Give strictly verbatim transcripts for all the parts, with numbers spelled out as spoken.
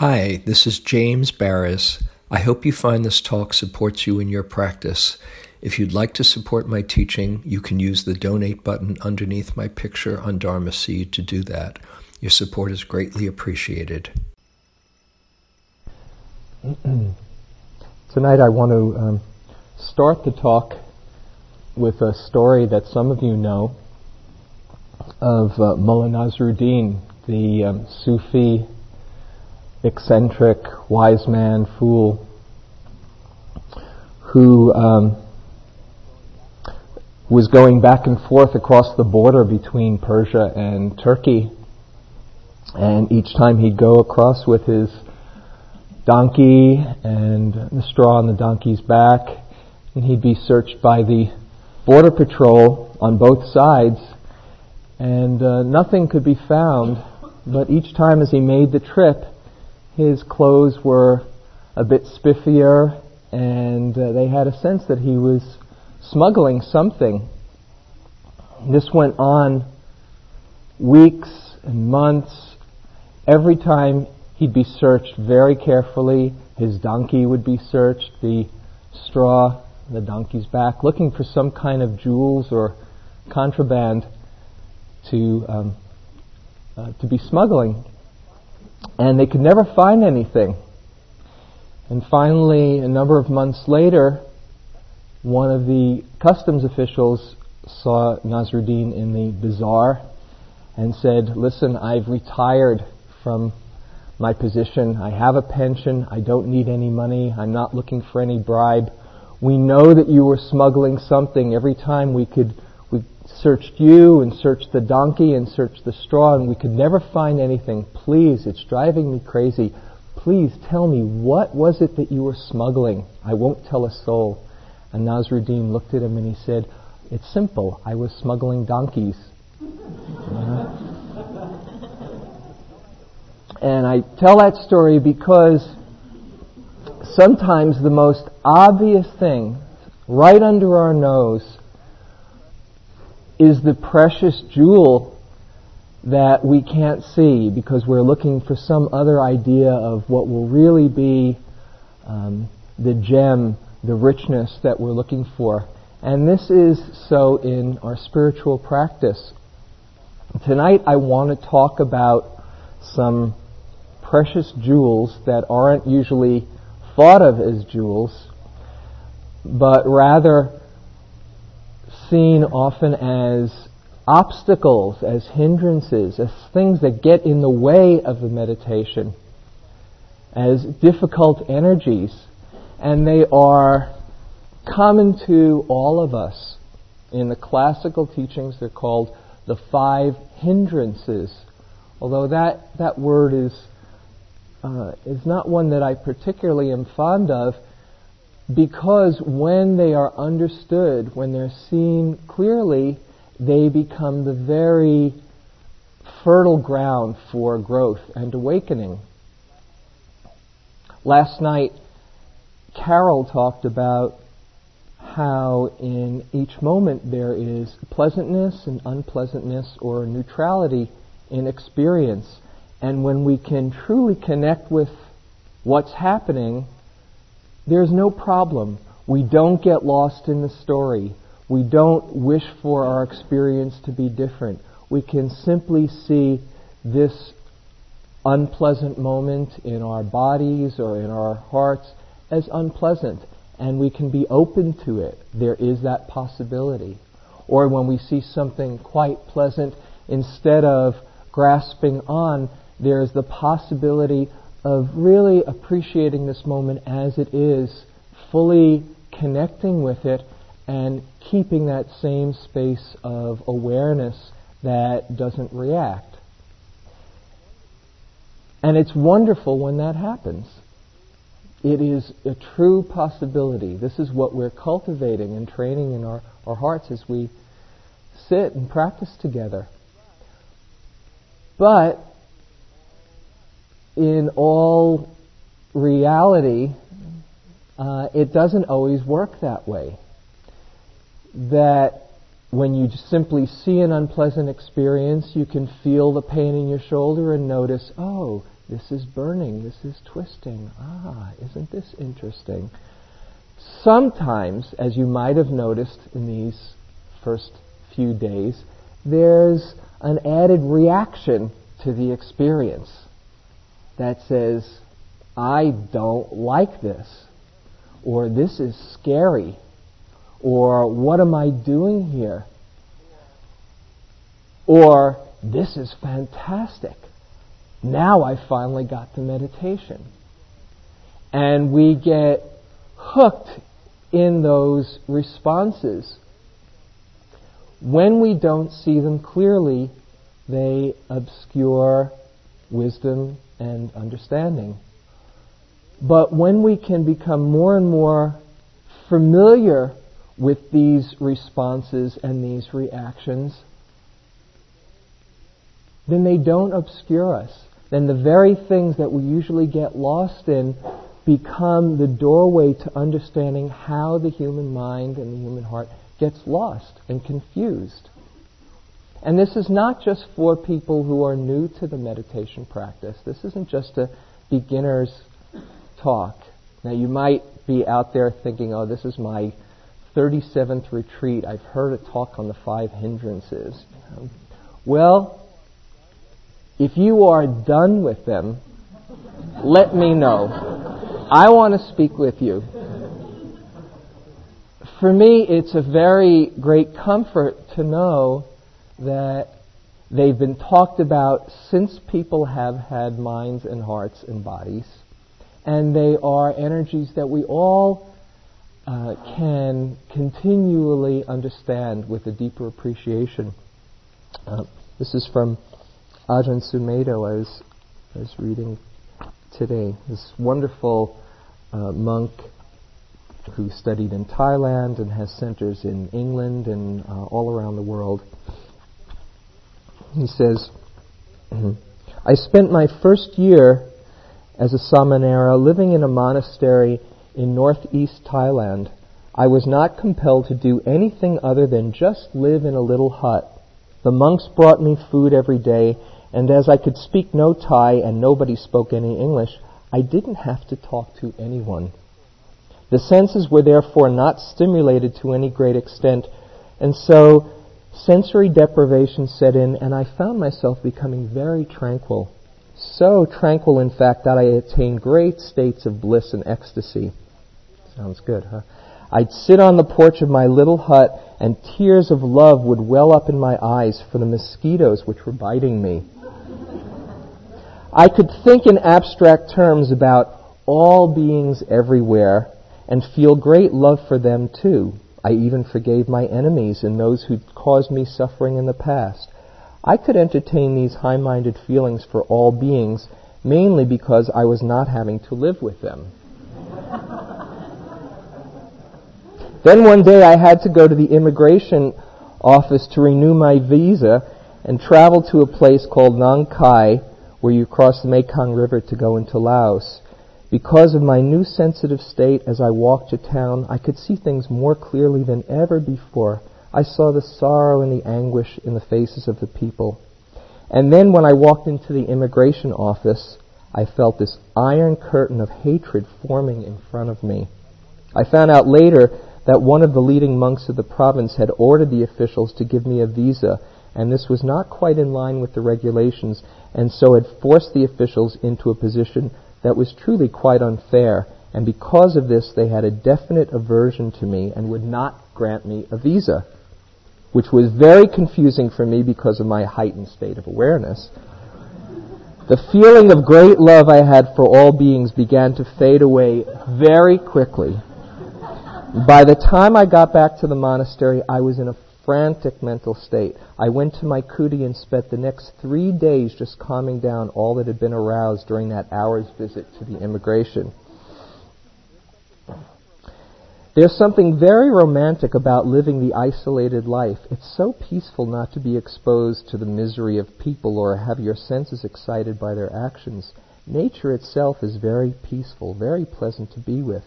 Hi, this is James Baraz. I hope you find this talk supports you in your practice. If you'd like to support my teaching, you can use the donate button underneath my picture on Dharma Seed to do that. Your support is greatly appreciated. Tonight I want to um, start the talk with a story that some of you know of uh, Mullah Nasruddin, the um, Sufi eccentric, wise man, fool, who um, was going back and forth across the border between Persia and Turkey. And each time he'd go across with his donkey and the straw on the donkey's back, and he'd be searched by the border patrol on both sides, and uh, nothing could be found. But each time as he made the trip, his clothes were a bit spiffier, and uh, they had a sense that he was smuggling something. This went on weeks and months. Every time he'd be searched very carefully. His donkey would be searched, the straw, the donkey's back, looking for some kind of jewels or contraband to um, uh, to be smuggling. And they could never find anything. And finally, a number of months later, one of the customs officials saw Nasruddin in the bazaar and said, "Listen, I've retired from my position. I have a pension. I don't need any money. I'm not looking for any bribe. We know that you were smuggling something. Every time we could, we searched you and searched the donkey and searched the straw, and we could never find anything. Please, it's driving me crazy. Please tell me, what was it that you were smuggling? I won't tell a soul." And Nasruddin looked at him and he said, "It's simple. I was smuggling donkeys." uh, And I tell that story because sometimes the most obvious thing, right under our nose, is the precious jewel that we can't see because we're looking for some other idea of what will really be um, the gem, the richness that we're looking for. And this is so in our spiritual practice. Tonight I want to talk about some precious jewels that aren't usually thought of as jewels, but rather seen often as obstacles, as hindrances, as things that get in the way of the meditation, as difficult energies. And they are common to all of us. In the classical teachings, they're called the Five Hindrances, although that, that word is Uh, is not one that I particularly am fond of, because when they are understood, when they're seen clearly, they become the very fertile ground for growth and awakening. Last night, Carol talked about how in each moment there is pleasantness and unpleasantness or neutrality in experience. And when we can truly connect with what's happening, there's no problem. We don't get lost in the story. We don't wish for our experience to be different. We can simply see this unpleasant moment in our bodies or in our hearts as unpleasant, and we can be open to it. There is that possibility. Or when we see something quite pleasant, instead of grasping on, there is the possibility of really appreciating this moment as it is, fully connecting with it, and keeping that same space of awareness that doesn't react. And it's wonderful when that happens. It is a true possibility. This is what we're cultivating and training in our, our hearts as we sit and practice together. But in all reality, uh, it doesn't always work that way. That when you simply see an unpleasant experience, you can feel the pain in your shoulder and notice, oh, This is burning, this is twisting. Ah, isn't this interesting? Sometimes, as you might have noticed in these first few days, there's an added reaction to the experience that says, I don't like this, or this is scary, or what am I doing here? Or this is fantastic. Now I finally got to meditation. And we get hooked in those responses. When we don't see them clearly, they obscure wisdom and understanding. But when we can become more and more familiar with these responses and these reactions, then they don't obscure us. Then the very things that we usually get lost in become the doorway to understanding how the human mind and the human heart gets lost and confused. And this is not just for people who are new to the meditation practice. This isn't just a beginner's talk. Now, you might be out there thinking, oh, this is my thirty-seventh retreat. I've heard a talk on the five hindrances. Well, if you are done with them, let me know. I want to speak with you. For me, it's a very great comfort to know that they've been talked about since people have had minds and hearts and bodies, and they are energies that we all uh, can continually understand with a deeper appreciation. Uh, this is from Ajahn Sumedho. I was, I was reading today, this wonderful uh, monk who studied in Thailand and has centers in England and uh, all around the world. He says, I spent my first year as a samanera living in a monastery in northeast Thailand. I was not compelled to do anything other than just live in a little hut. The monks brought me food every day, and as I could speak no Thai and nobody spoke any English, I didn't have to talk to anyone. The senses were therefore not stimulated to any great extent, and so sensory deprivation set in, and I found myself becoming very tranquil. So tranquil, in fact, that I attained great states of bliss and ecstasy. Sounds good, huh? I'd sit on the porch of my little hut, and tears of love would well up in my eyes for the mosquitoes which were biting me. I could think in abstract terms about all beings everywhere and feel great love for them too. I even forgave my enemies and those who caused me suffering in the past. I could entertain these high-minded feelings for all beings, mainly because I was not having to live with them. Then one day I had to go to the immigration office to renew my visa and travel to a place called Nong Khai, where you cross the Mekong River to go into Laos. Because of my new sensitive state, as I walked to town, I could see things more clearly than ever before. I saw the sorrow and the anguish in the faces of the people. And then when I walked into the immigration office, I felt this iron curtain of hatred forming in front of me. I found out later that one of the leading monks of the province had ordered the officials to give me a visa, and this was not quite in line with the regulations, and so had forced the officials into a position that was truly quite unfair, and because of this they had a definite aversion to me and would not grant me a visa, which was very confusing for me because of my heightened state of awareness. The feeling of great love I had for all beings began to fade away very quickly. By the time I got back to the monastery, I was in a frantic mental state. I went to my kuti and spent the next three days just calming down all that had been aroused during that hour's visit to the immigration. There's something very romantic about living the isolated life. It's so peaceful not to be exposed to the misery of people or have your senses excited by their actions. Nature itself is very peaceful, very pleasant to be with.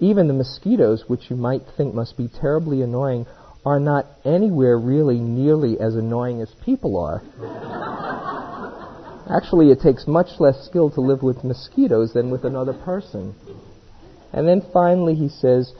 Even the mosquitoes, which you might think must be terribly annoying, are not anywhere really nearly as annoying as people are. Actually, it takes much less skill to live with mosquitoes than with another person. And then finally he says,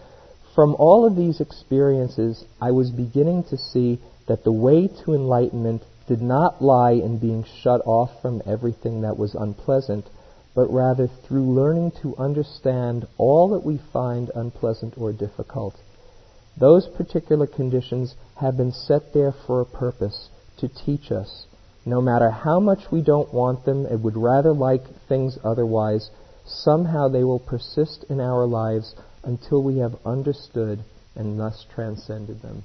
from all of these experiences, I was beginning to see that the way to enlightenment did not lie in being shut off from everything that was unpleasant, but rather through learning to understand all that we find unpleasant or difficult. Those particular conditions have been set there for a purpose, to teach us. No matter how much we don't want them and would rather like things otherwise, somehow they will persist in our lives until we have understood and thus transcended them.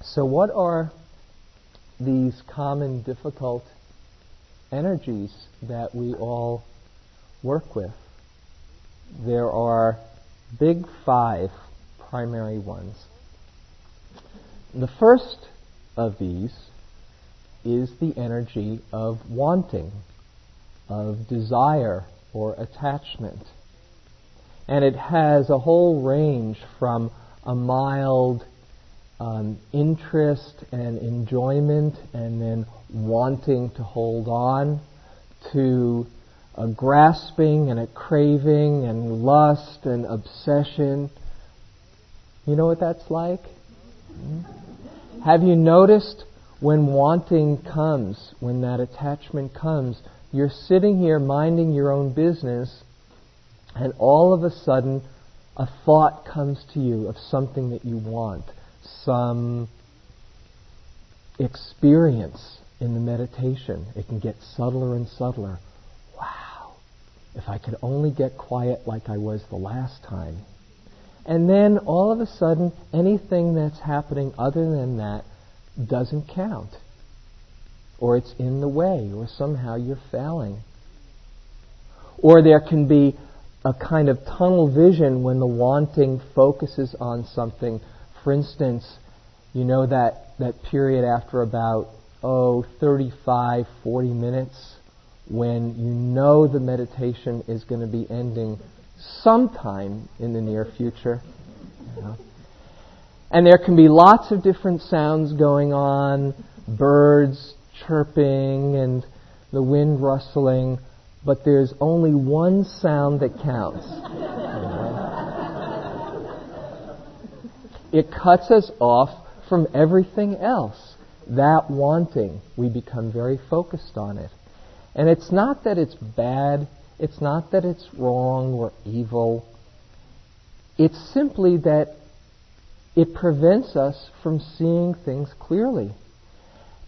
So what are these common difficult energies that we all work with? There are big five primary ones. The first of these is the energy of wanting, of desire or attachment. And it has a whole range from a mild um, interest and enjoyment and then wanting to hold on to a grasping and a craving and lust and obsession. You know what that's like? Mm-hmm. Have you noticed when wanting comes, when that attachment comes, you're sitting here minding your own business, and all of a sudden a thought comes to you of something that you want, some experience in the meditation. It can get subtler and subtler. Wow, if I could only get quiet like I was the last time. And then all of a sudden, anything that's happening other than that doesn't count. Or it's in the way, or somehow you're failing. Or there can be a kind of tunnel vision when the wanting focuses on something. For instance, you know that, that period after about, oh, thirty-five, forty minutes, when you know the meditation is going to be ending sometime in the near future. You know? And there can be lots of different sounds going on, birds chirping and the wind rustling, but there's only one sound that counts. It cuts us off from everything else. That wanting, we become very focused on it. And it's not that it's bad, it's not that it's wrong or evil. It's simply that it prevents us from seeing things clearly.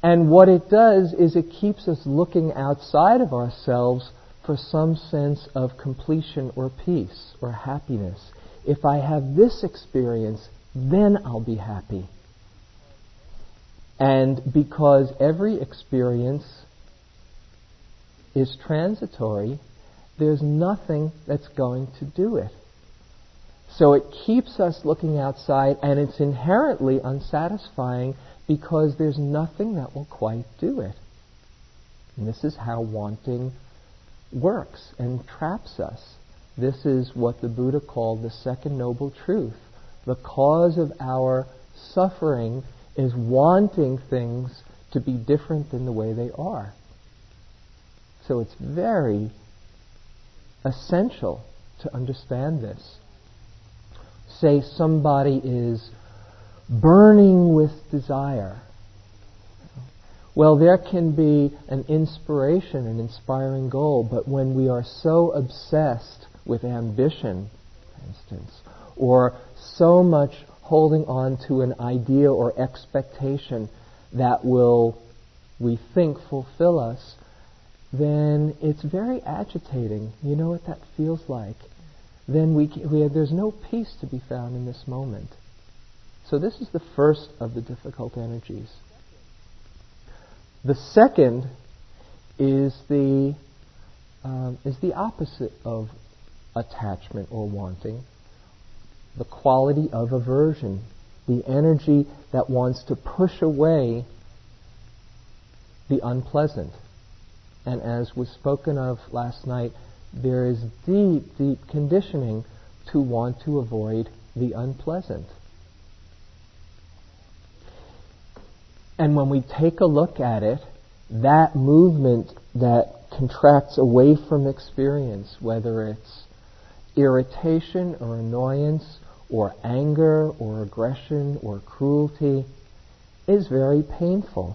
And what it does is it keeps us looking outside of ourselves for some sense of completion or peace or happiness. If I have this experience, then I'll be happy. And because every experience is transitory, there's nothing that's going to do it. So it keeps us looking outside, and it's inherently unsatisfying because there's nothing that will quite do it. And this is how wanting works and traps us. This is what the Buddha called the second noble truth. The cause of our suffering is wanting things to be different than the way they are. So it's very essential to understand this. Say somebody is burning with desire. Well, there can be an inspiration, an inspiring goal, but when we are so obsessed with ambition, for instance, or so much holding on to an idea or expectation that will, we think, fulfill us, then it's very agitating. You know what that feels like? Then we, we there's no peace to be found in this moment. So this is the first of the difficult energies. The second is the um, is the opposite of attachment or wanting, the quality of aversion, the energy that wants to push away the unpleasant. And as was spoken of last night, there is deep, deep conditioning to want to avoid the unpleasant. And when we take a look at it, that movement that contracts away from experience, whether it's irritation or annoyance or anger or aggression or cruelty, is very painful.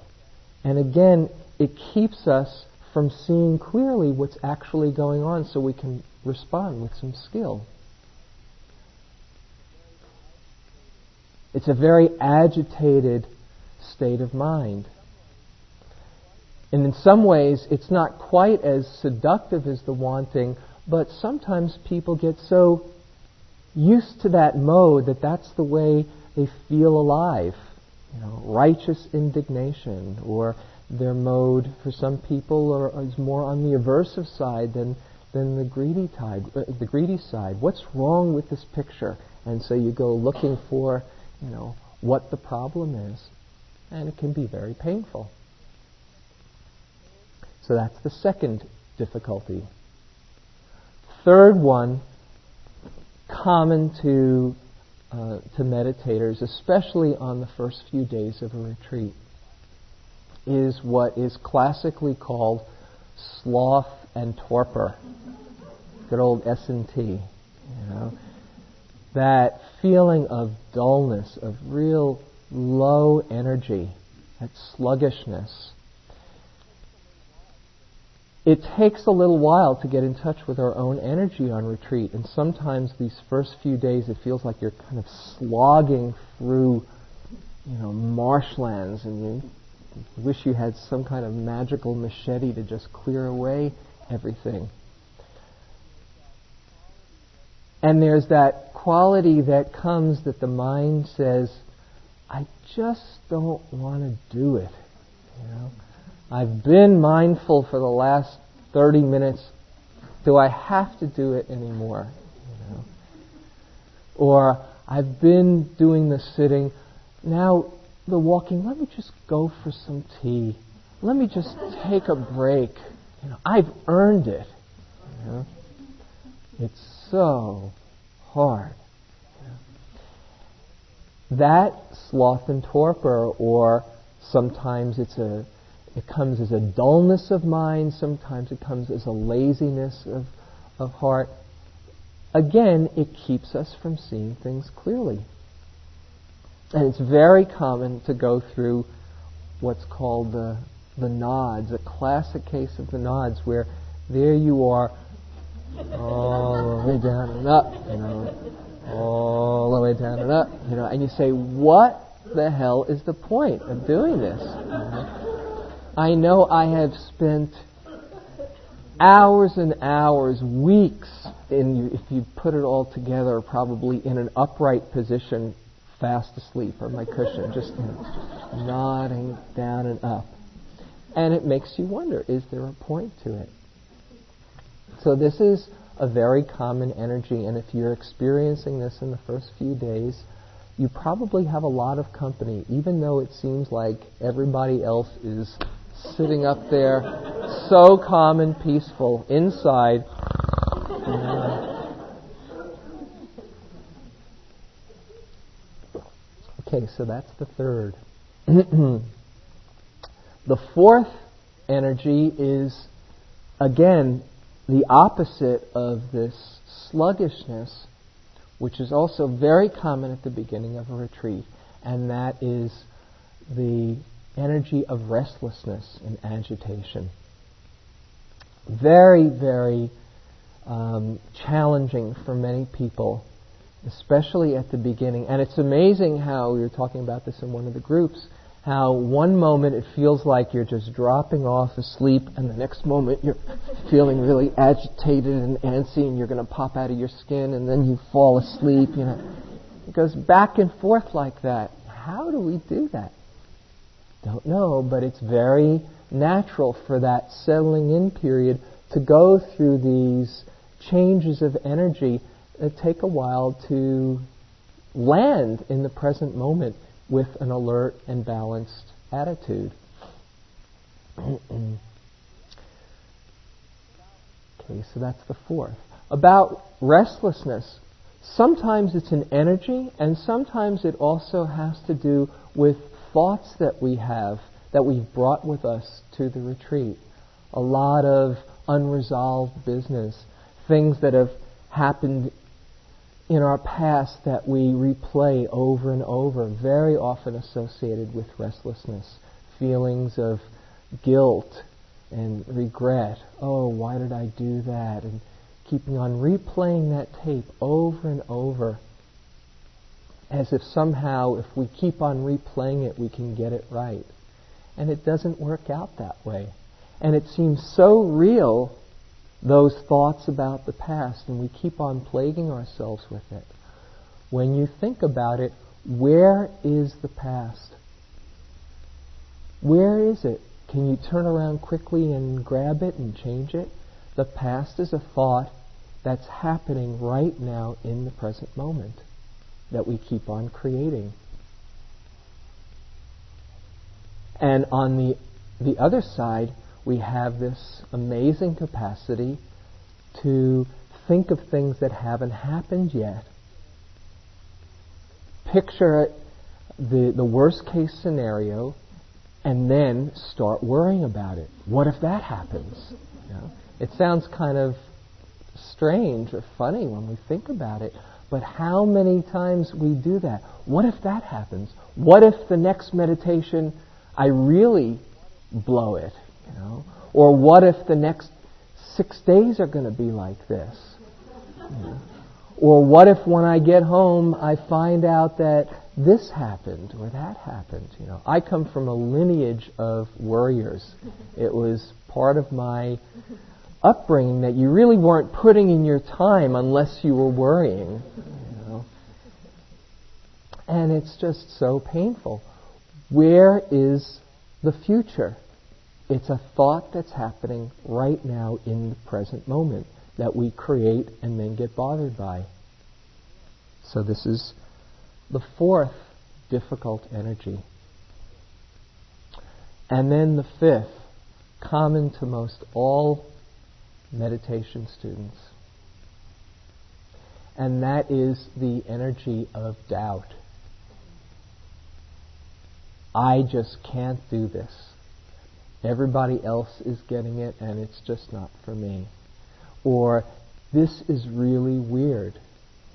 And again, it keeps us from seeing clearly what's actually going on so we can respond with some skill. It's a very agitated state of mind. And in some ways, it's not quite as seductive as the wanting, but sometimes people get so used to that mode that that's the way they feel alive. You know, righteous indignation, or their mode for some people are, is more on the aversive side than than the greedy side. Uh, the greedy side. What's wrong with this picture? And so you go looking for, you know, what the problem is, and it can be very painful. So that's the second difficulty. Third one, common to uh, to meditators, especially on the first few days of a retreat, is what is classically called sloth and torpor. Good old S and T, you know. That feeling of dullness, of real low energy, that sluggishness. It takes a little while to get in touch with our own energy on retreat, and sometimes these first few days it feels like you're kind of slogging through, you know, marshlands, and you wish you had some kind of magical machete to just clear away everything. And there's that quality that comes that the mind says, I just don't want to do it. You know, I've been mindful for the last thirty minutes. Do I have to do it anymore? You know? Or I've been doing the sitting. Now the walking, let me just go for some tea. Let me just take a break. You know, I've earned it. You know? It's so hard. Yeah. That sloth and torpor, or sometimes it's a, it comes as a dullness of mind, sometimes it comes as a laziness of, of heart. Again, it keeps us from seeing things clearly. And it's very common to go through what's called the, the nods, a classic case of the nods, where there you are, all the way down and up, you know, all the way down and up, you know, and you say, what the hell is the point of doing this? You know? I know I have spent hours and hours, weeks, in you, if you put it all together, probably in an upright position, fast asleep on my cushion, just you know, nodding down and up. And it makes you wonder, is there a point to it? So this is a very common energy, and if you're experiencing this in the first few days, you probably have a lot of company, even though it seems like everybody else is sitting up there, so calm and peaceful inside. Okay, so that's the third. The fourth energy is, again, the opposite of this sluggishness, which is also very common at the beginning of a retreat, and that is the energy of restlessness and agitation. Very, very um, challenging for many people, especially at the beginning. And it's amazing how, we were talking about this in one of the groups, how one moment it feels like you're just dropping off asleep, and the next moment you're feeling really agitated and antsy, and you're going to pop out of your skin, and then you fall asleep. You know, it goes back and forth like that. How do we do that? Don't know, but it's very natural for that settling in period to go through these changes of energy that take a while to land in the present moment with an alert and balanced attitude. Okay, so that's the fourth. About restlessness, sometimes it's an energy, and sometimes it also has to do with thoughts that we have that we've brought with us to the retreat. A lot of unresolved business, things that have happened in our past that we replay over and over, very often associated with restlessness, feelings of guilt and regret. Oh, why did I do that? And keeping on replaying that tape over and over, as if somehow if we keep on replaying it, we can get it right. And it doesn't work out that way. And it seems so real, those thoughts about the past, and we keep on plaguing ourselves with it. When you think about it, where is the past? Where is it? Can you turn around quickly and grab it and change it? The past is a thought that's happening right now in the present moment that we keep on creating. And on the the other side, we have this amazing capacity to think of things that haven't happened yet. Picture the the worst case scenario and then start worrying about it. What if that happens? You know? It sounds kind of strange or funny when we think about it, but how many times we do that? What if that happens? What if the next meditation I really blow it? You know? Or what if the next six days are going to be like this? You know? Or what if when I get home I find out that this happened or that happened? You know, I come from a lineage of worriers. It was part of my upbringing that you really weren't putting in your time unless you were worrying. You know? And it's just so painful. Where is the future? It's a thought that's happening right now in the present moment that we create and then get bothered by. So this is the fourth difficult energy. And then the fifth, common to most all meditation students. And that is the energy of doubt. I just can't do this. Everybody else is getting it and it's just not for me. Or, this is really weird.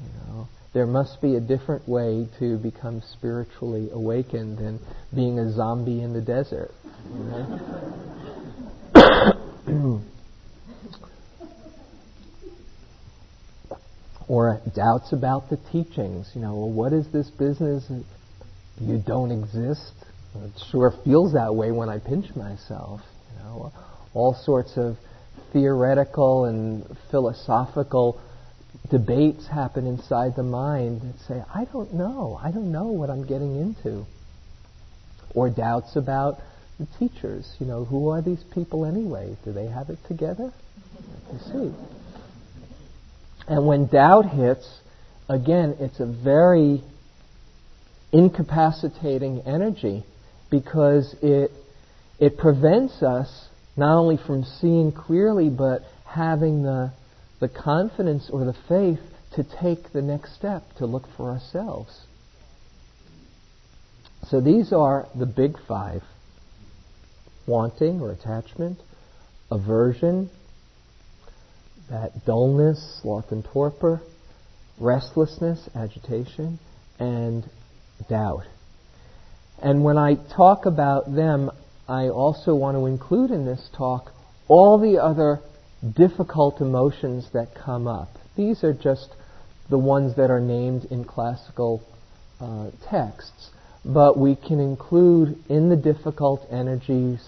You know, there must be a different way to become spiritually awakened than being a zombie in the desert. You know? Or doubts about the teachings. You know, well, what is this business? You don't exist. It sure feels that way when I pinch myself. You know, all sorts of theoretical and philosophical debates happen inside the mind that say, I don't know. I don't know what I'm getting into. Or doubts about the teachers. You know, who are these people anyway? Do they have it together? You see. And when doubt hits, again, it's a very incapacitating energy, because it it prevents us not only from seeing clearly, but having the the confidence or the faith to take the next step to look for ourselves. So these are the big five: wanting or attachment, aversion, that dullness, sloth and torpor, restlessness, agitation, and doubt. And when I talk about them, I also want to include in this talk all the other difficult emotions that come up. These are just the ones that are named in classical uh, texts, but we can include in the difficult energies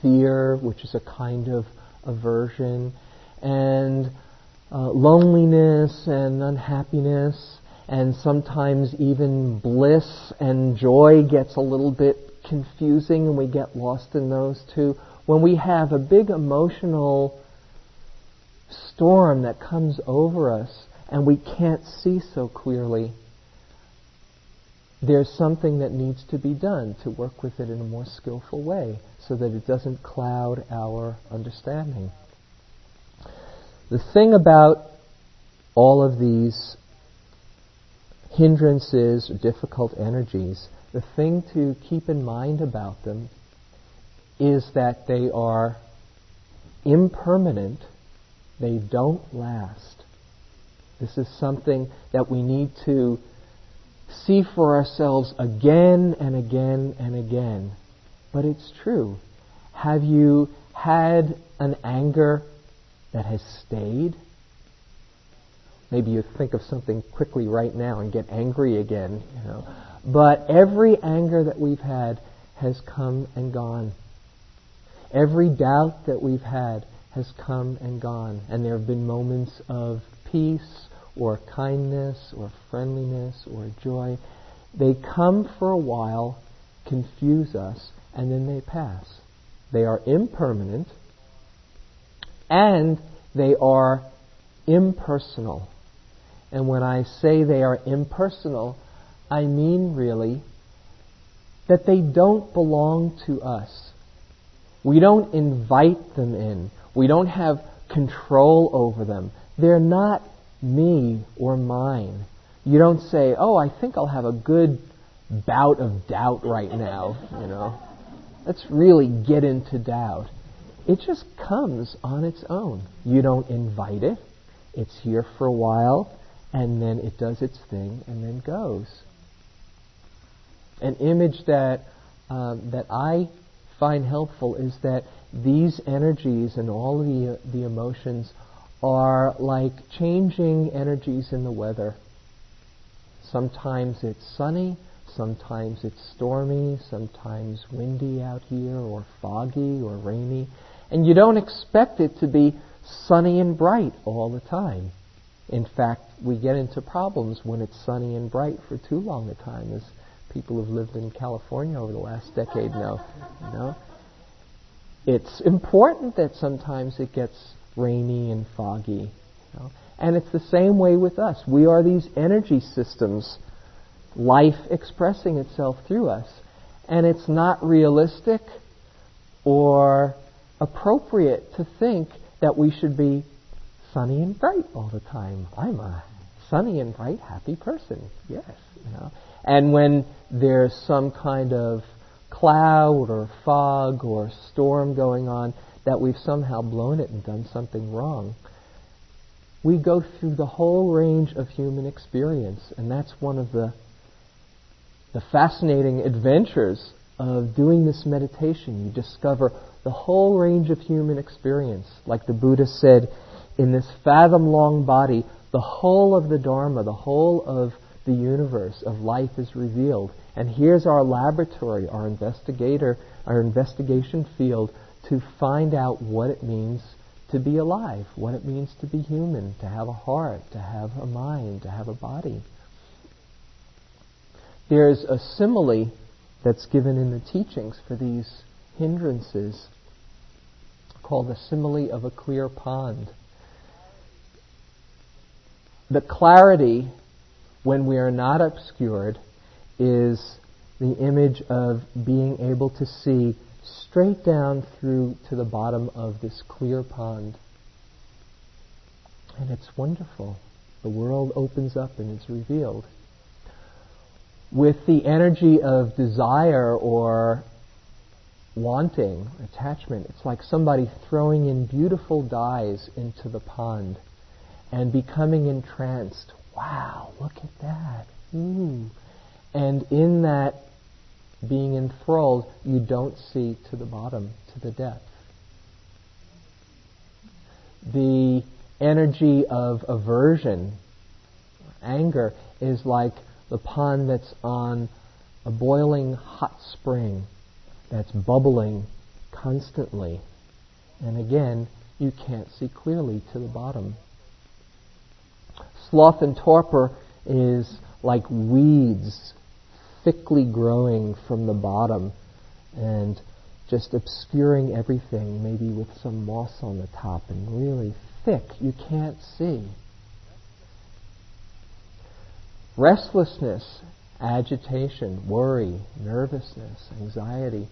fear, which is a kind of aversion, and uh, loneliness and unhappiness, and sometimes even bliss and joy gets a little bit confusing and we get lost in those too. When we have a big emotional storm that comes over us and we can't see so clearly, there's something that needs to be done to work with it in a more skillful way so that it doesn't cloud our understanding. The thing about all of these hindrances or difficult energies the thing to keep in mind about them is that they are impermanent. They don't last. This is something that we need to see for ourselves again and again and again. But it's true. Have you had an anger that has stayed? Maybe you think of something quickly right now and get angry again, you know. But every anger that we've had has come and gone. Every doubt that we've had has come and gone. And there have been moments of peace or kindness or friendliness or joy. They come for a while, confuse us, and then they pass. They are impermanent and they are impersonal. And when I say they are impersonal, I mean really that they don't belong to us. We don't invite them in. We don't have control over them. They're not me or mine. You don't say, oh, I think I'll have a good bout of doubt right now, you know. Let's really get into doubt. It just comes on its own. You don't invite it. It's here for a while, and then it does its thing, and then goes. An image that um, that I find helpful is that these energies and all the uh, the emotions are like changing energies in the weather. Sometimes it's sunny, sometimes it's stormy, sometimes windy out here, or foggy or rainy. And you don't expect it to be sunny and bright all the time. In fact, we get into problems when it's sunny and bright for too long a time, as people who've lived in California over the last decade know. You know? It's important that sometimes it gets rainy and foggy. You know? And it's the same way with us. We are these energy systems, life expressing itself through us. And it's not realistic or appropriate to think that we should be sunny and bright all the time. I'm a sunny and bright, happy person. Yes. You know? And when there's some kind of cloud or fog or storm going on, that we've somehow blown it and done something wrong. We go through the whole range of human experience, and that's one of the the fascinating adventures of doing this meditation. You discover the whole range of human experience. Like the Buddha said, in this fathom-long body, the whole of the Dharma, the whole of the universe of life is revealed. And here's our laboratory, our investigator, our investigation field, to find out what it means to be alive, what it means to be human, to have a heart, to have a mind, to have a body. There's a simile that's given in the teachings for these hindrances called the simile of a clear pond. The clarity, when we are not obscured, is the image of being able to see straight down through to the bottom of this clear pond. And it's wonderful. The world opens up and is revealed. With the energy of desire or wanting, attachment, it's like somebody throwing in beautiful dyes into the pond and becoming entranced. Wow, look at that. Ooh. And in that being enthralled, you don't see to the bottom, to the depth. The energy of aversion, anger, is like the pond that's on a boiling hot spring that's bubbling constantly. And again, you can't see clearly to the bottom. Sloth and torpor is like weeds thickly growing from the bottom and just obscuring everything, maybe with some moss on the top and really thick. You can't see. Restlessness, agitation, worry, nervousness, anxiety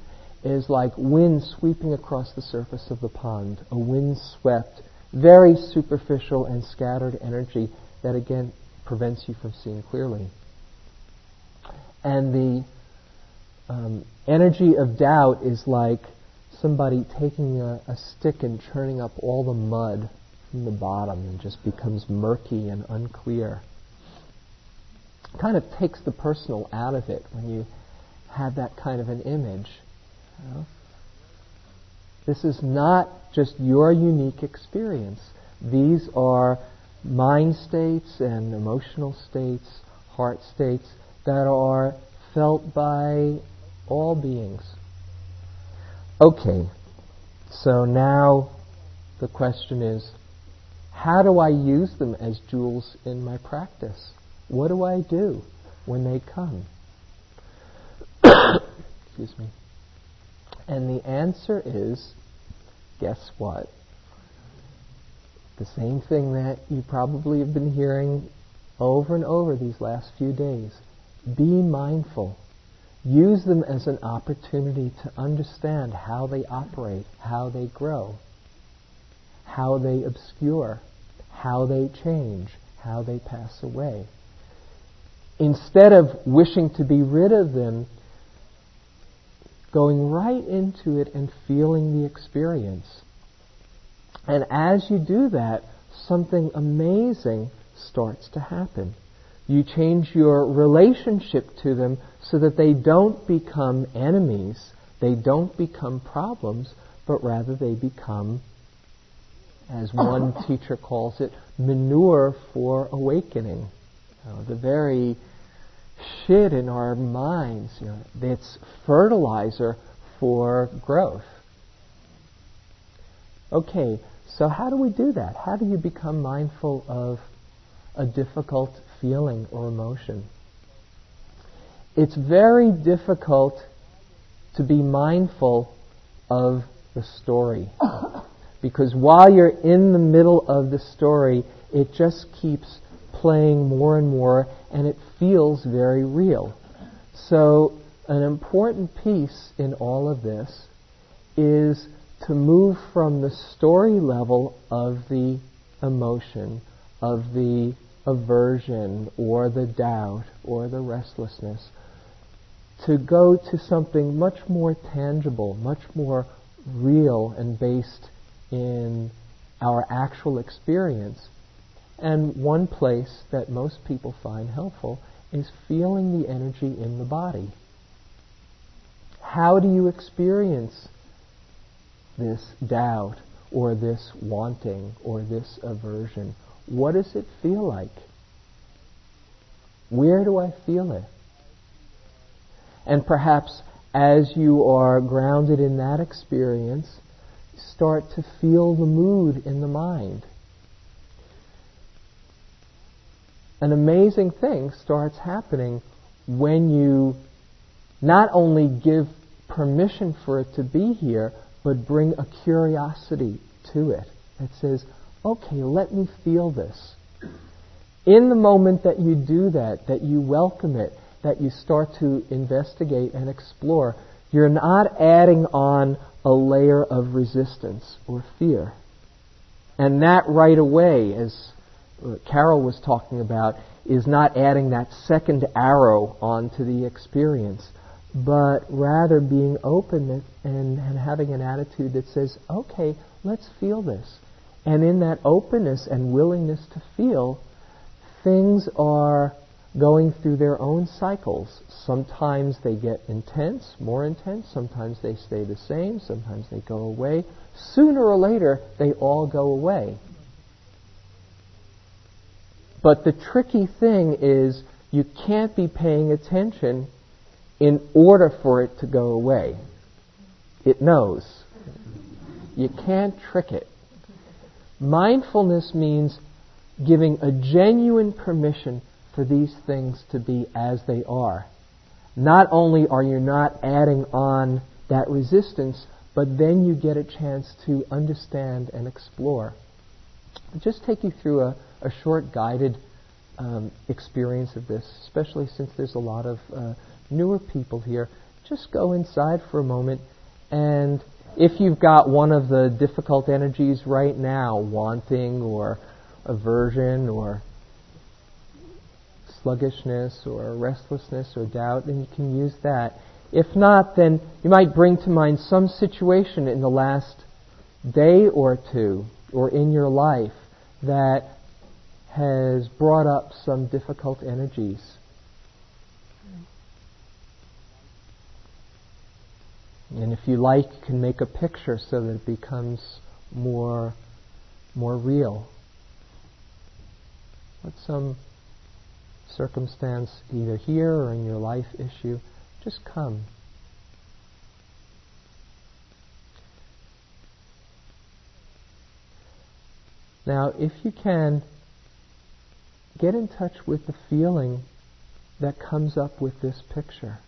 is like wind sweeping across the surface of the pond, a wind-swept, very superficial and scattered energy that again prevents you from seeing clearly. And the um, energy of doubt is like somebody taking a, a stick and churning up all the mud from the bottom, and just becomes murky and unclear. It kind of takes the personal out of it when you have that kind of an image. You know? This is not just your unique experience. These are mind states and emotional states, heart states, that are felt by all beings. Okay, so now the question is, how do I use them as jewels in my practice? What do I do when they come? Excuse me. And the answer is, guess what? The same thing that you probably have been hearing over and over these last few days. Be mindful. Use them as an opportunity to understand how they operate, how they grow, how they obscure, how they change, how they pass away. Instead of wishing to be rid of them, going right into it and feeling the experience. And as you do that, something amazing starts to happen. You change your relationship to them so that they don't become enemies, they don't become problems, but rather they become, as one teacher calls it, manure for awakening. You know, the very shit in our minds, you know, it's fertilizer for growth. Okay, so how do we do that? How do you become mindful of a difficult feeling or emotion? It's very difficult to be mindful of the story, because while you're in the middle of the story, it just keeps playing more and more, and it feels very real. So an important piece in all of this is to move from the story level of the emotion, of the aversion or the doubt or the restlessness, to go to something much more tangible, much more real and based in our actual experience. And one place that most people find helpful is feeling the energy in the body. How do you experience this doubt or this wanting or this aversion? What does it feel like? Where do I feel it? And perhaps as you are grounded in that experience, start to feel the mood in the mind. An amazing thing starts happening when you not only give permission for it to be here, but bring a curiosity to it that says, okay, let me feel this. In the moment that you do that, that you welcome it, that you start to investigate and explore, you're not adding on a layer of resistance or fear. And that right away, as Carol was talking about, is not adding that second arrow onto the experience, but rather being open and, and having an attitude that says, okay, let's feel this. And in that openness and willingness to feel, things are going through their own cycles. Sometimes they get intense, more intense, sometimes they stay the same, sometimes they go away. Sooner or later, they all go away. But the tricky thing is you can't be paying attention in order for it to go away. It knows. You can't trick it. Mindfulness means giving a genuine permission for these things to be as they are. Not only are you not adding on that resistance, but then you get a chance to understand and explore. I'll just take you through a a short guided um, experience of this, especially since there's a lot of uh, newer people here. Just go inside for a moment, and if you've got one of the difficult energies right now, wanting or aversion or sluggishness or restlessness or doubt, then you can use that. If not, then you might bring to mind some situation in the last day or two, or in your life, that has brought up some difficult energies. And if you like, you can make a picture so that it becomes more, more real. What's some circumstance, either here or in your life issue? Just come. Now, if you can, get in touch with the feeling that comes up with this picture.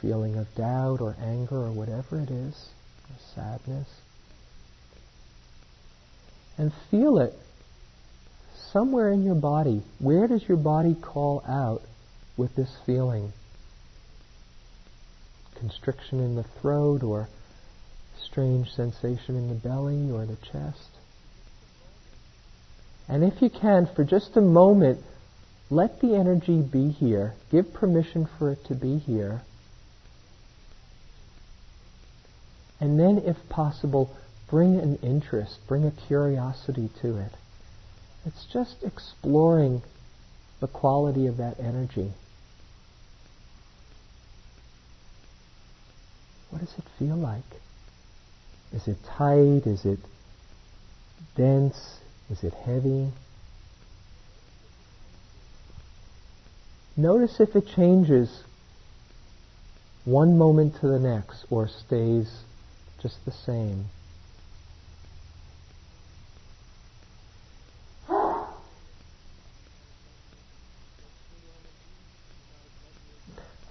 Feeling of doubt or anger or whatever it is, or sadness. And feel it somewhere in your body. Where does your body call out with this feeling? Constriction in the throat, or strange sensation in the belly or the chest. And if you can, for just a moment, let the energy be here. Give permission for it to be here. And then, if possible, bring an interest, bring a curiosity to it. It's just exploring the quality of that energy. What does it feel like? Is it tight? Is it dense? Is it heavy? Notice if it changes one moment to the next or stays just the same.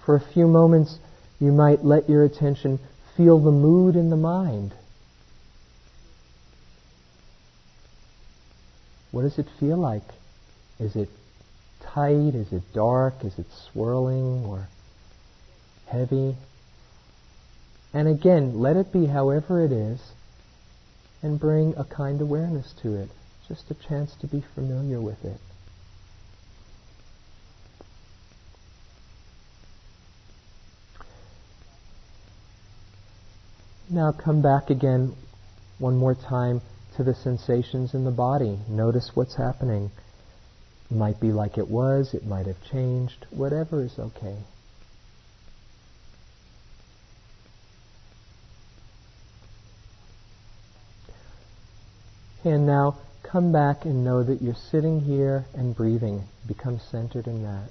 For a few moments, you might let your attention feel the mood in the mind. What does it feel like? Is it tight? Is it dark? Is it swirling or heavy? And again, let it be however it is, and bring a kind awareness to it, just a chance to be familiar with it. Now come back again one more time to the sensations in the body. Notice what's happening. It might be like it was, it might have changed, whatever is okay. And now come back and know that you're sitting here and breathing. Become centered in that.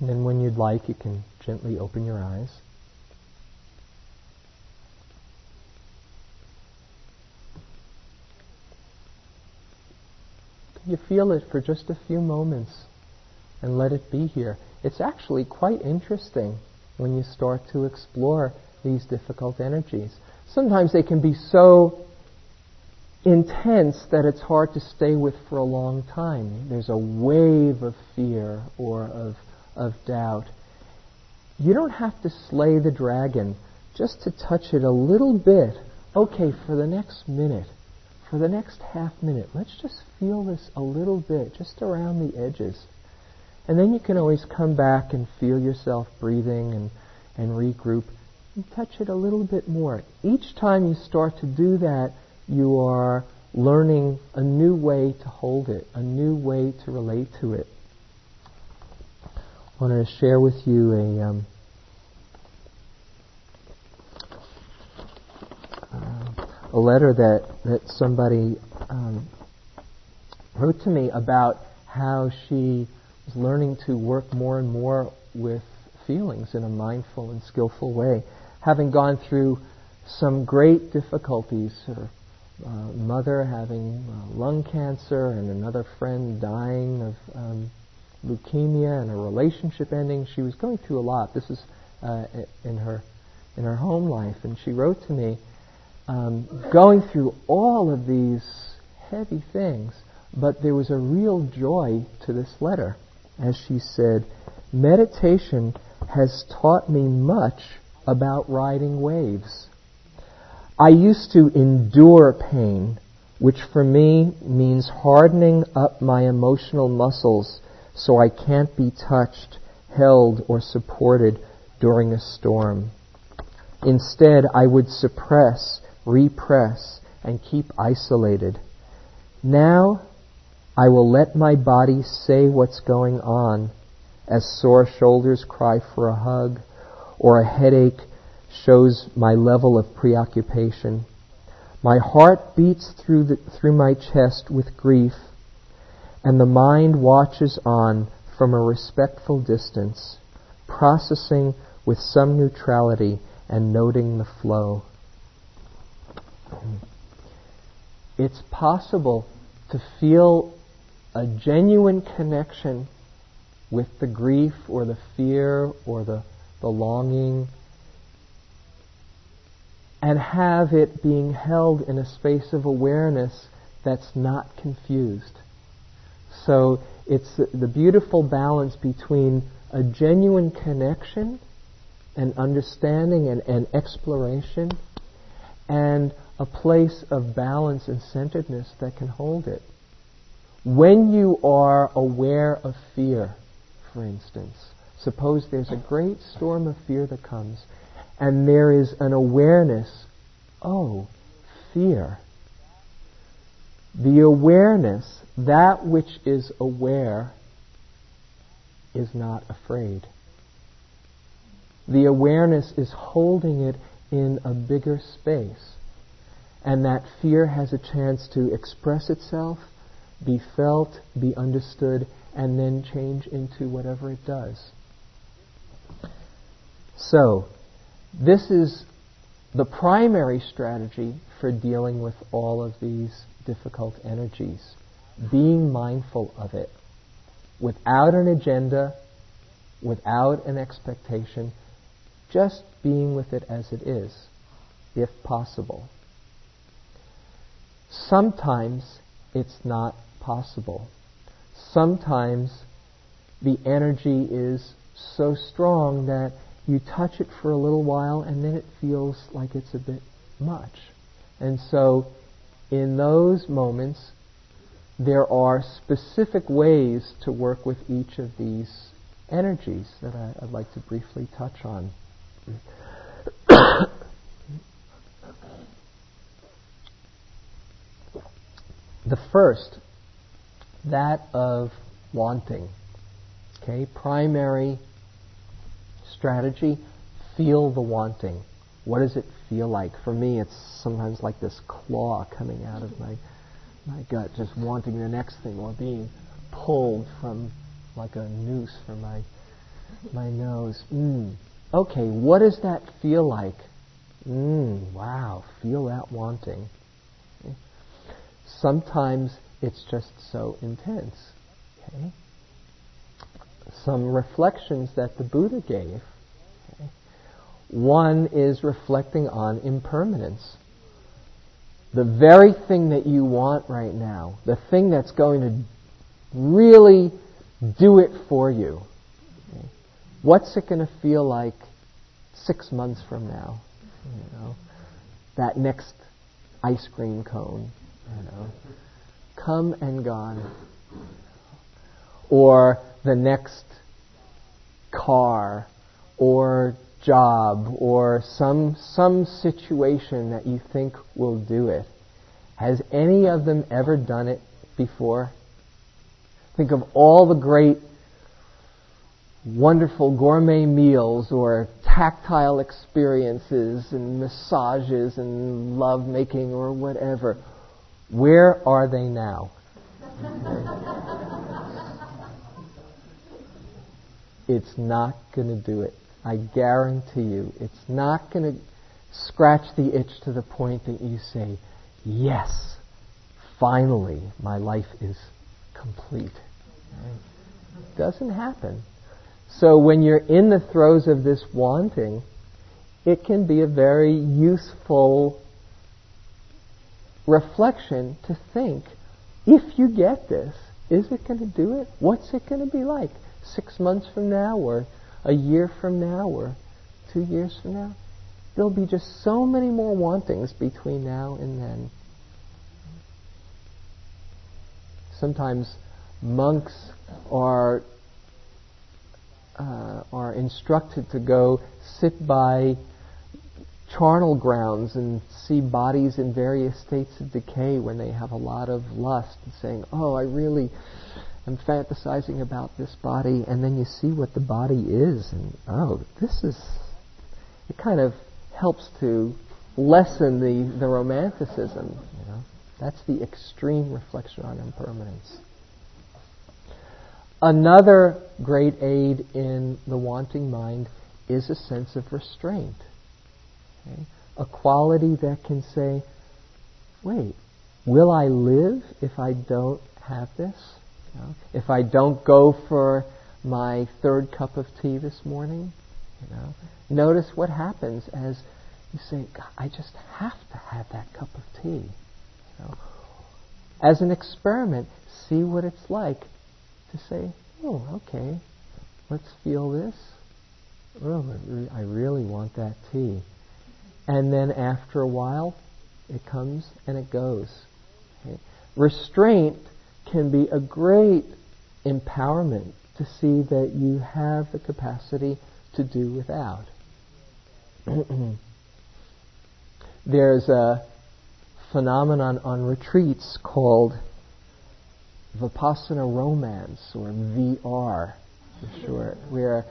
And then when you'd like, you can gently open your eyes. You feel it for just a few moments and let it be here. It's actually quite interesting when you start to explore these difficult energies. Sometimes they can be so intense that it's hard to stay with for a long time. There's a wave of fear or of of doubt. You don't have to slay the dragon, just to touch it a little bit. Okay, for the next minute, for the next half minute, let's just feel this a little bit, just around the edges. And then you can always come back and feel yourself breathing and, and regroup and touch it a little bit more. Each time you start to do that, you are learning a new way to hold it, a new way to relate to it. I want to share with you a um, uh, a letter that that somebody um, wrote to me about how she was learning to work more and more with feelings in a mindful and skillful way, having gone through some great difficulties. Her uh, mother having uh, lung cancer, and another friend dying of Um, leukemia, and a relationship ending. She was going through a lot. This is uh, in her in her home life, and she wrote to me, um, going through all of these heavy things, but there was a real joy to this letter. As she said, meditation has taught me much about riding waves. I used to endure pain, which for me means hardening up my emotional muscles so I can't be touched, held, or supported during a storm. Instead, I would suppress, repress, and keep isolated. Now, I will let my body say what's going on, as sore shoulders cry for a hug, or a headache shows my level of preoccupation. My heart beats through the, through my chest with grief, and the mind watches on from a respectful distance, processing with some neutrality and noting the flow. It's possible to feel a genuine connection with the grief or the fear or the, the longing, and have it being held in a space of awareness that's not confused. So it's the beautiful balance between a genuine connection and understanding and, and exploration, and a place of balance and centeredness that can hold it. When you are aware of fear, for instance, suppose there's a great storm of fear that comes, and there is an awareness, oh, fear. The awareness, that which is aware, is not afraid. The awareness is holding it in a bigger space, and that fear has a chance to express itself, be felt, be understood, and then change into whatever it does. So, this is the primary strategy for dealing with all of these difficult energies. Being mindful of it, without an agenda, without an expectation, just being with it as it is, if possible. Sometimes it's not possible. Sometimes the energy is so strong that you touch it for a little while and then it feels like it's a bit much. And so in those moments, there are specific ways to work with each of these energies that I, I'd like to briefly touch on. The first, that of wanting. Okay, primary strategy, feel the wanting. What does it feel like? For me, it's sometimes like this claw coming out of my my gut, just wanting the next thing, or being pulled from like a noose from my my nose. Mm. Okay, what does that feel like? Mm, wow, feel that wanting. Okay. Sometimes it's just so intense. Okay. Some reflections that the Buddha gave. Okay. One is reflecting on impermanence. The very thing that you want right now, the thing that's going to really do it for you. Okay. What's it going to feel like six months from now? You know, that next ice cream cone, you know, come and gone, or the next car, or job, or some some situation that you think will do it. Has any of them ever done it before? Think of all the great wonderful gourmet meals or tactile experiences and massages and love making or whatever. Where are they now? It's not going to do it. I guarantee you, it's not going to scratch the itch to the point that you say, yes, finally my life is complete. It doesn't happen. So when you're in the throes of this wanting, it can be a very useful reflection to think, if you get this, is it going to do it? What's it going to be like six months from now, or a year from now, or two years from now? There'll be just so many more wantings between now and then. sometimes monks are uh, are instructed to go sit by charnel grounds and see bodies in various states of decay when they have a lot of lust, and saying, oh, I really am fantasizing about this body, and then you see what the body is, and oh, this is, it kind of helps to lessen the, the romanticism, you know. That's the extreme reflection on impermanence. Another great aid in the wanting mind is a sense of restraint. Okay? A quality that can say, wait, will I live if I don't have this? You know, if I don't go for my third cup of tea this morning? You know, notice what happens as you say, God, I just have to have that cup of tea. You know, as an experiment, see what it's like to say, oh, okay, let's feel this. Oh, I really want that tea. And then after a while, it comes and it goes. Okay? Restraint can be a great empowerment to see that you have the capacity to do without. There's a phenomenon on retreats called Vipassana romance, or V R for short, where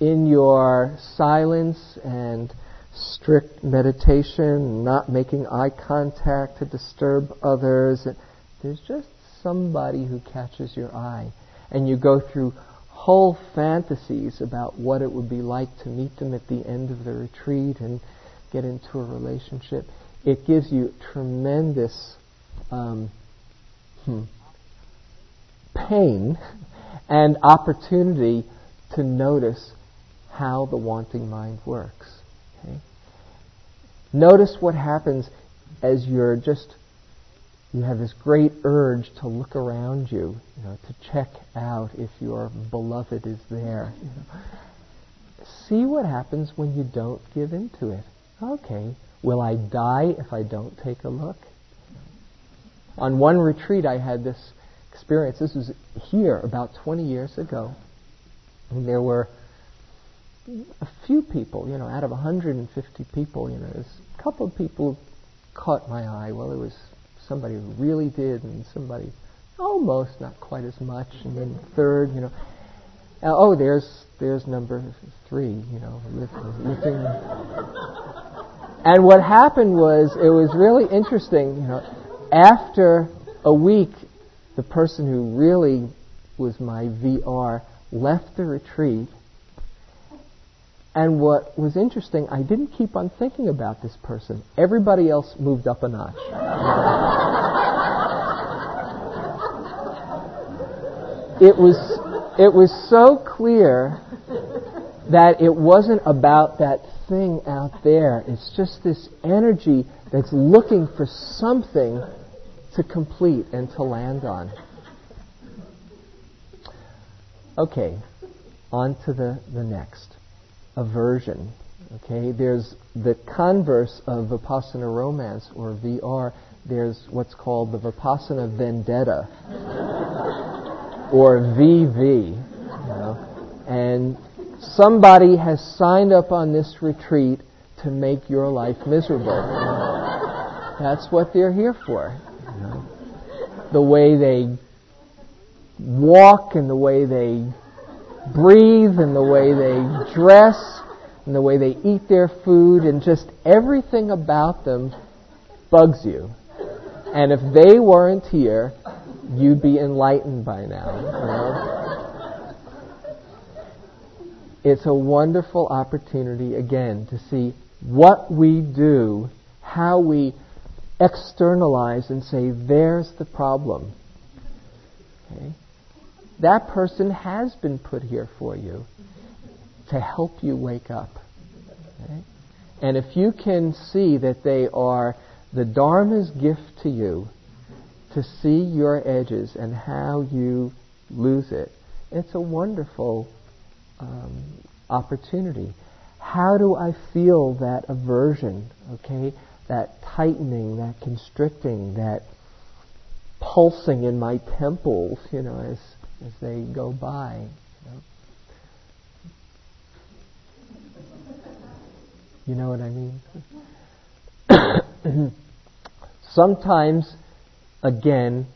in your silence and strict meditation, not making eye contact to disturb others, there's just somebody who catches your eye, and you go through whole fantasies about what it would be like to meet them at the end of the retreat and get into a relationship. It gives you tremendous um, hmm, pain and opportunity to notice how the wanting mind works. Okay? Notice what happens as you're just, you have this great urge to look around you, you know, to check out if your beloved is there. You know. See what happens when you don't give in to it. Okay, will I die if I don't take a look? On one retreat I had this experience. This was here about twenty years ago. And there were a few people, you know, out of one hundred fifty people, you know, there's a couple of people who caught my eye. Well, there was somebody who really did, and somebody almost not quite as much, and then third, you know. Oh, there's there's number three, you know, lifting, lifting. And what happened was, it was really interesting, you know, after a week, the person who really was my V R left the retreat, and what was interesting, I didn't keep on thinking about this person. Everybody else moved up a notch. It was... It was so clear that it wasn't about that thing out there. It's just this energy that's looking for something to complete and to land on. Okay, on to the, the next. Aversion. Okay, there's the converse of Vipassana romance, or V R. There's what's called the Vipassana vendetta. Or V V, you know, and somebody has signed up on this retreat to make your life miserable. You know. That's what they're here for. You know. The way they walk, and the way they breathe, and the way they dress, and the way they eat their food, and just everything about them bugs you. And if they weren't here, you'd be enlightened by now. You know? It's a wonderful opportunity, again, to see what we do, how we externalize and say, there's the problem. Okay? That person has been put here for you to help you wake up. Okay? And if you can see that they are the Dharma's gift to you, to see your edges and how you lose it. It's a wonderful um, opportunity. How do I feel that aversion, okay? That tightening, that constricting, that pulsing in my temples, you know, as as they go by. You know, you know what I mean? Sometimes, again,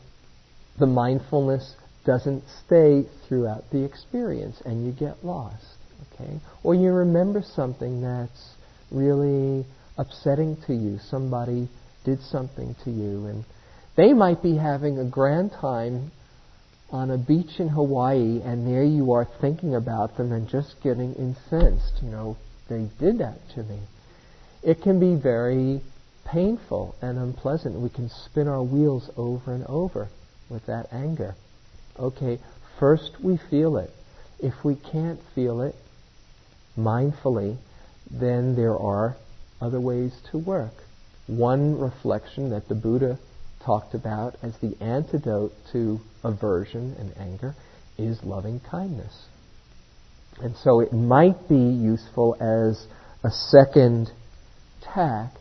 the mindfulness doesn't stay throughout the experience and you get lost, okay? Or you remember something that's really upsetting to you. Somebody did something to you and they might be having a grand time on a beach in Hawaii, and there you are thinking about them and just getting incensed. You know, they did that to me. It can be very painful and unpleasant. We can spin our wheels over and over with that anger. Okay, first we feel it. If we can't feel it mindfully, then there are other ways to work. One reflection that the Buddha talked about as the antidote to aversion and anger is loving kindness. And so it might be useful as a second tack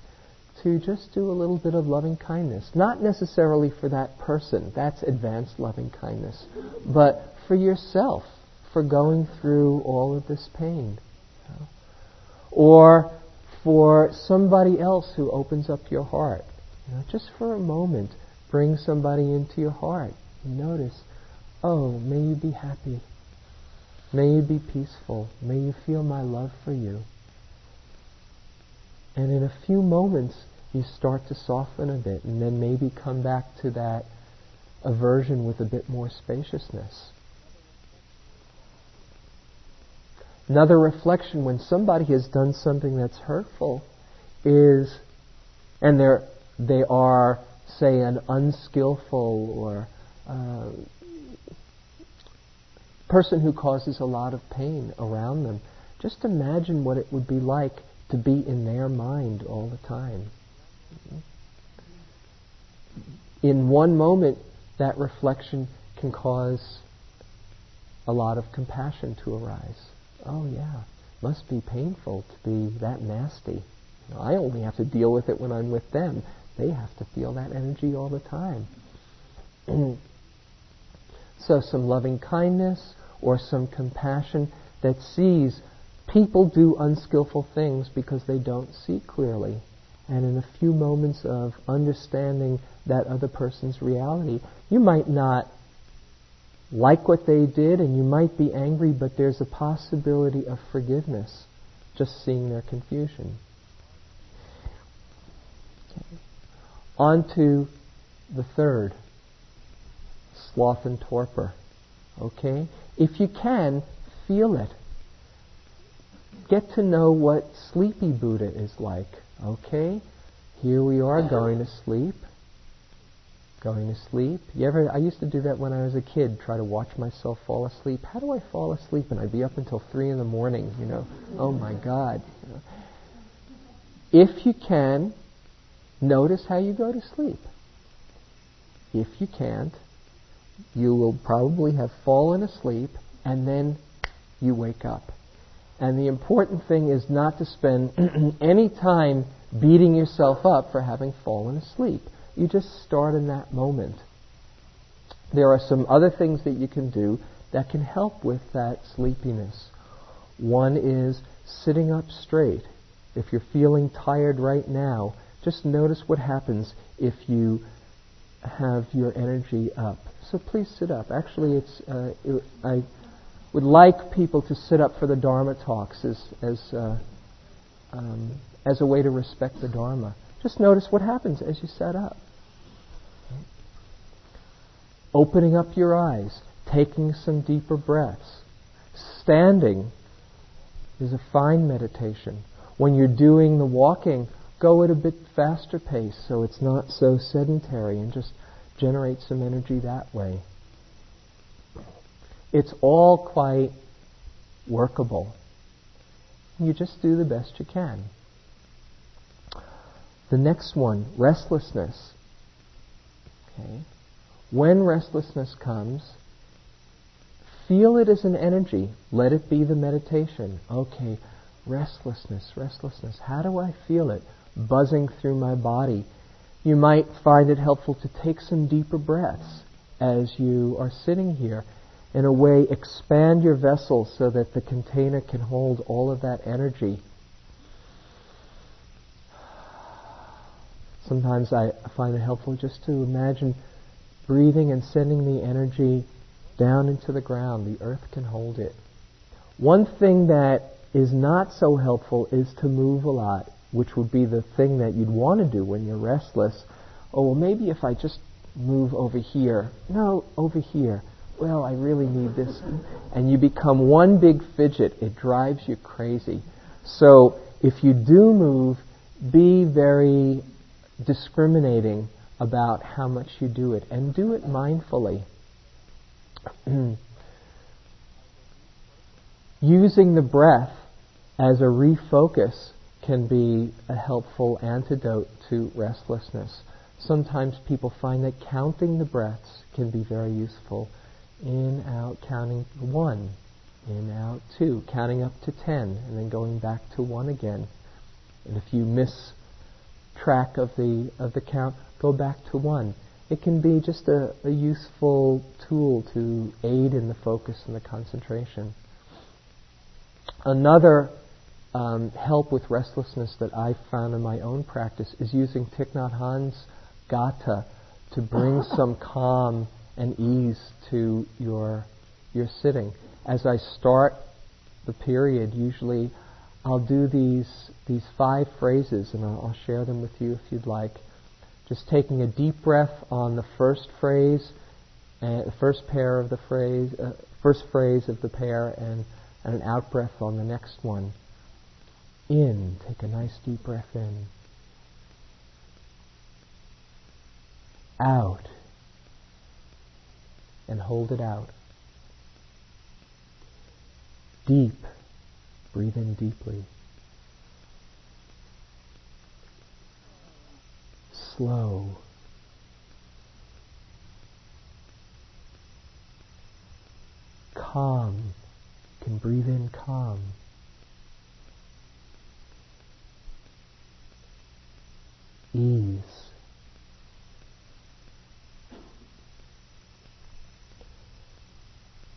to just do a little bit of loving kindness. Not necessarily for that person, that's advanced loving kindness, but for yourself, for going through all of this pain. You know? Or for somebody else who opens up your heart. You know, just for a moment, bring somebody into your heart. Notice, oh, may you be happy. May you be peaceful. May you feel my love for you. And in a few moments, you start to soften a bit and then maybe come back to that aversion with a bit more spaciousness. Another reflection when somebody has done something that's hurtful is, and they're, they are, say, an unskillful or uh, person who causes a lot of pain around them, just imagine what it would be like to be in their mind all the time. In one moment, that reflection can cause a lot of compassion to arise. Oh yeah, must be painful to be that nasty. You know, I only have to deal with it when I'm with them. They have to feel that energy all the time. So some loving kindness or some compassion that sees people do unskillful things because they don't see clearly. And in a few moments of understanding that other person's reality, you might not like what they did and you might be angry, but there's a possibility of forgiveness just seeing their confusion. Okay. On to the third, sloth and torpor. Okay? If you can, feel it. Get to know what sleepy Buddha is like. Okay? Here we are going to sleep. Going to sleep. You ever? I used to do that when I was a kid, try to watch myself fall asleep. How do I fall asleep? And I'd be up until three in the morning, you know. Oh my God. You know. If you can, notice how you go to sleep. If you can't, you will probably have fallen asleep and then you wake up. And the important thing is not to spend any time beating yourself up for having fallen asleep. You just start in that moment. There are some other things that you can do that can help with that sleepiness. One is sitting up straight. If you're feeling tired right now, just notice what happens if you have your energy up. So please sit up. Actually, it's uh, it, I would like people to sit up for the Dharma talks as as uh, um, as a way to respect the Dharma. Just notice what happens as you sit up. Opening up your eyes, taking some deeper breaths. Standing is a fine meditation. When you're doing the walking, go at a bit faster pace so it's not so sedentary and just generate some energy that way. It's all quite workable. You just do the best you can. The next one, restlessness. Okay. When restlessness comes, feel it as an energy. Let it be the meditation. Okay, restlessness, restlessness. How do I feel it buzzing through my body? you might find it helpful to take some deeper breaths as you are sitting here. In a way, expand your vessel so that the container can hold all of that energy. Sometimes I find it helpful just to imagine breathing and sending the energy down into the ground. The earth can hold it. One thing that is not so helpful is to move a lot, which would be the thing that you'd want to do when you're restless. Oh, well, maybe if I just move over here. No, over here. Well, I really need this. And you become one big fidget. It drives you crazy. So if you do move, be very discriminating about how much you do it. And do it mindfully. Using the breath as a refocus can be a helpful antidote to restlessness. Sometimes people find that counting the breaths can be very useful. In, out, counting one. In, out, two. Counting up to ten and then going back to one again. And if you miss track of the of the count, go back to one. It can be just a, a useful tool to aid in the focus and the concentration. Another um, help with restlessness that I found in my own practice is using Thich Nhat Hanh's Gata to bring some calm and ease to your your sitting. As I start the period, usually I'll do these these five phrases, and I'll, I'll share them with you if you'd like. Just taking a deep breath on the first phrase, and the first pair of the phrase, uh, first phrase of the pair, and, and an out breath on the next one. In, take a nice deep breath in. Out. And hold it out. Deep. Breathe in deeply. Slow. Calm. You can breathe in calm. Ease.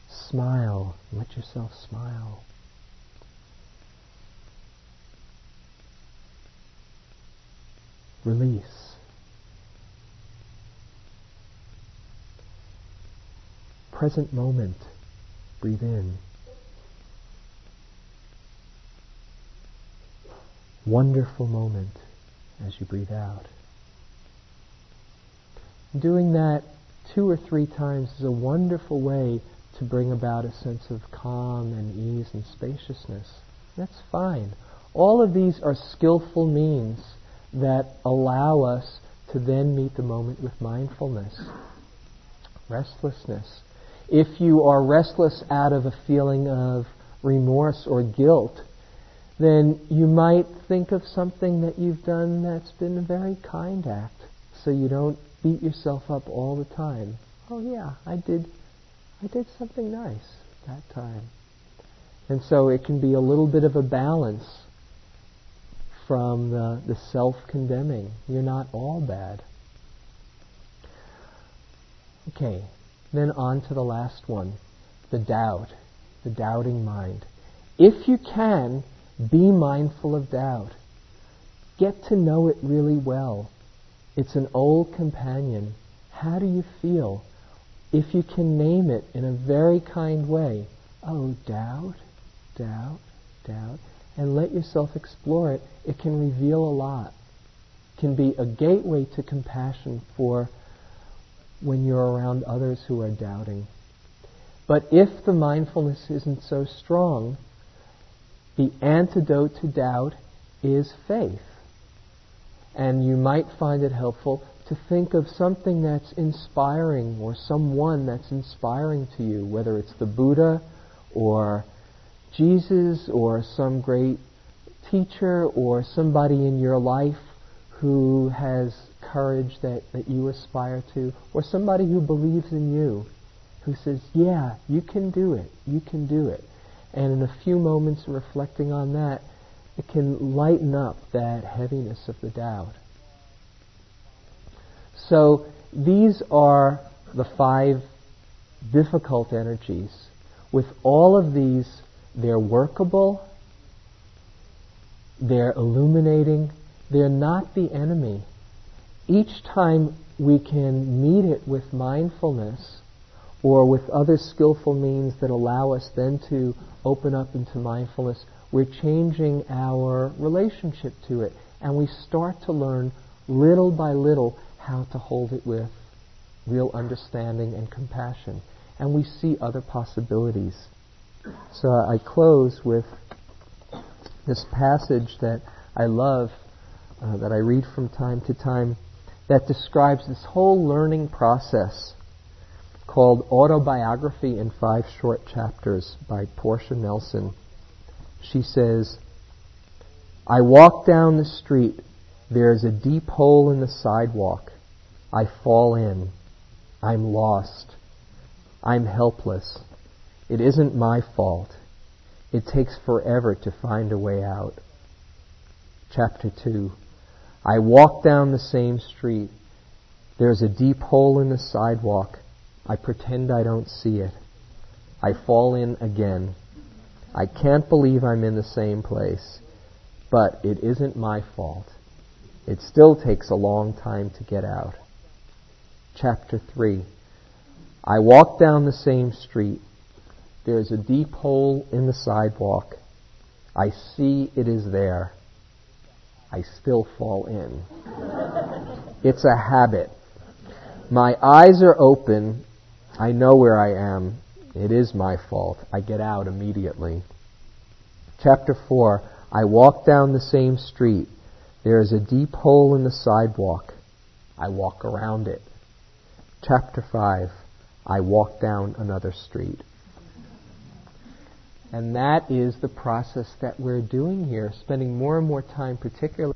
Smile. Let yourself smile. Release. Present moment. Breathe in. Wonderful moment as you breathe out. Doing that two or three times is a wonderful way to bring about a sense of calm and ease and spaciousness. That's fine. All of these are skillful means that allow us to then meet the moment with mindfulness. Restlessness. If you are restless out of a feeling of remorse or guilt, then you might think of something that you've done that's been a very kind act, so you don't beat yourself up all the time. Oh yeah, I did I did something nice that time. And so it can be a little bit of a balance from the, the self-condemning. You're not all bad. Okay, then on to the last one, the doubt, the doubting mind. If you can, be mindful of doubt. Get to know it really well. It's an old companion. How do you feel? If you can name it in a very kind way, oh, doubt, doubt, doubt, and let yourself explore it, it can reveal a lot. It can be a gateway to compassion for when you're around others who are doubting. But if the mindfulness isn't so strong, the antidote to doubt is faith. And you might find it helpful to think of something that's inspiring or someone that's inspiring to you, whether it's the Buddha or Jesus or some great teacher or somebody in your life who has courage that, that you aspire to, or somebody who believes in you, who says, yeah, you can do it, you can do it. And in a few moments reflecting on that, it can lighten up that heaviness of the doubt. So these are the five difficult energies. With all of these, they're workable, they're illuminating, they're not the enemy. Each time we can meet it with mindfulness or with other skillful means that allow us then to open up into mindfulness, we're changing our relationship to it. And we start to learn little by little how to hold it with real understanding and compassion. And we see other possibilities. So I close with this passage that I love, uh, that I read from time to time, that describes this whole learning process called Autobiography in Five Short Chapters by Portia Nelson. She says, I walk down the street. There is a deep hole in the sidewalk. I fall in. I'm lost. I'm helpless. It isn't my fault. It takes forever to find a way out. Chapter two. I walk down the same street. There is a deep hole in the sidewalk. I pretend I don't see it. I fall in again. I can't believe I'm in the same place. But it isn't my fault. It still takes a long time to get out. Chapter three. I walk down the same street. There is a deep hole in the sidewalk. I see it is there. I still fall in. It's a habit. My eyes are open. I know where I am. It is my fault. I get out immediately. Chapter four. I walk down the same street. There is a deep hole in the sidewalk. I walk around it. Chapter five. I walk down another street. And that is the process that we're doing here, spending more and more time particularly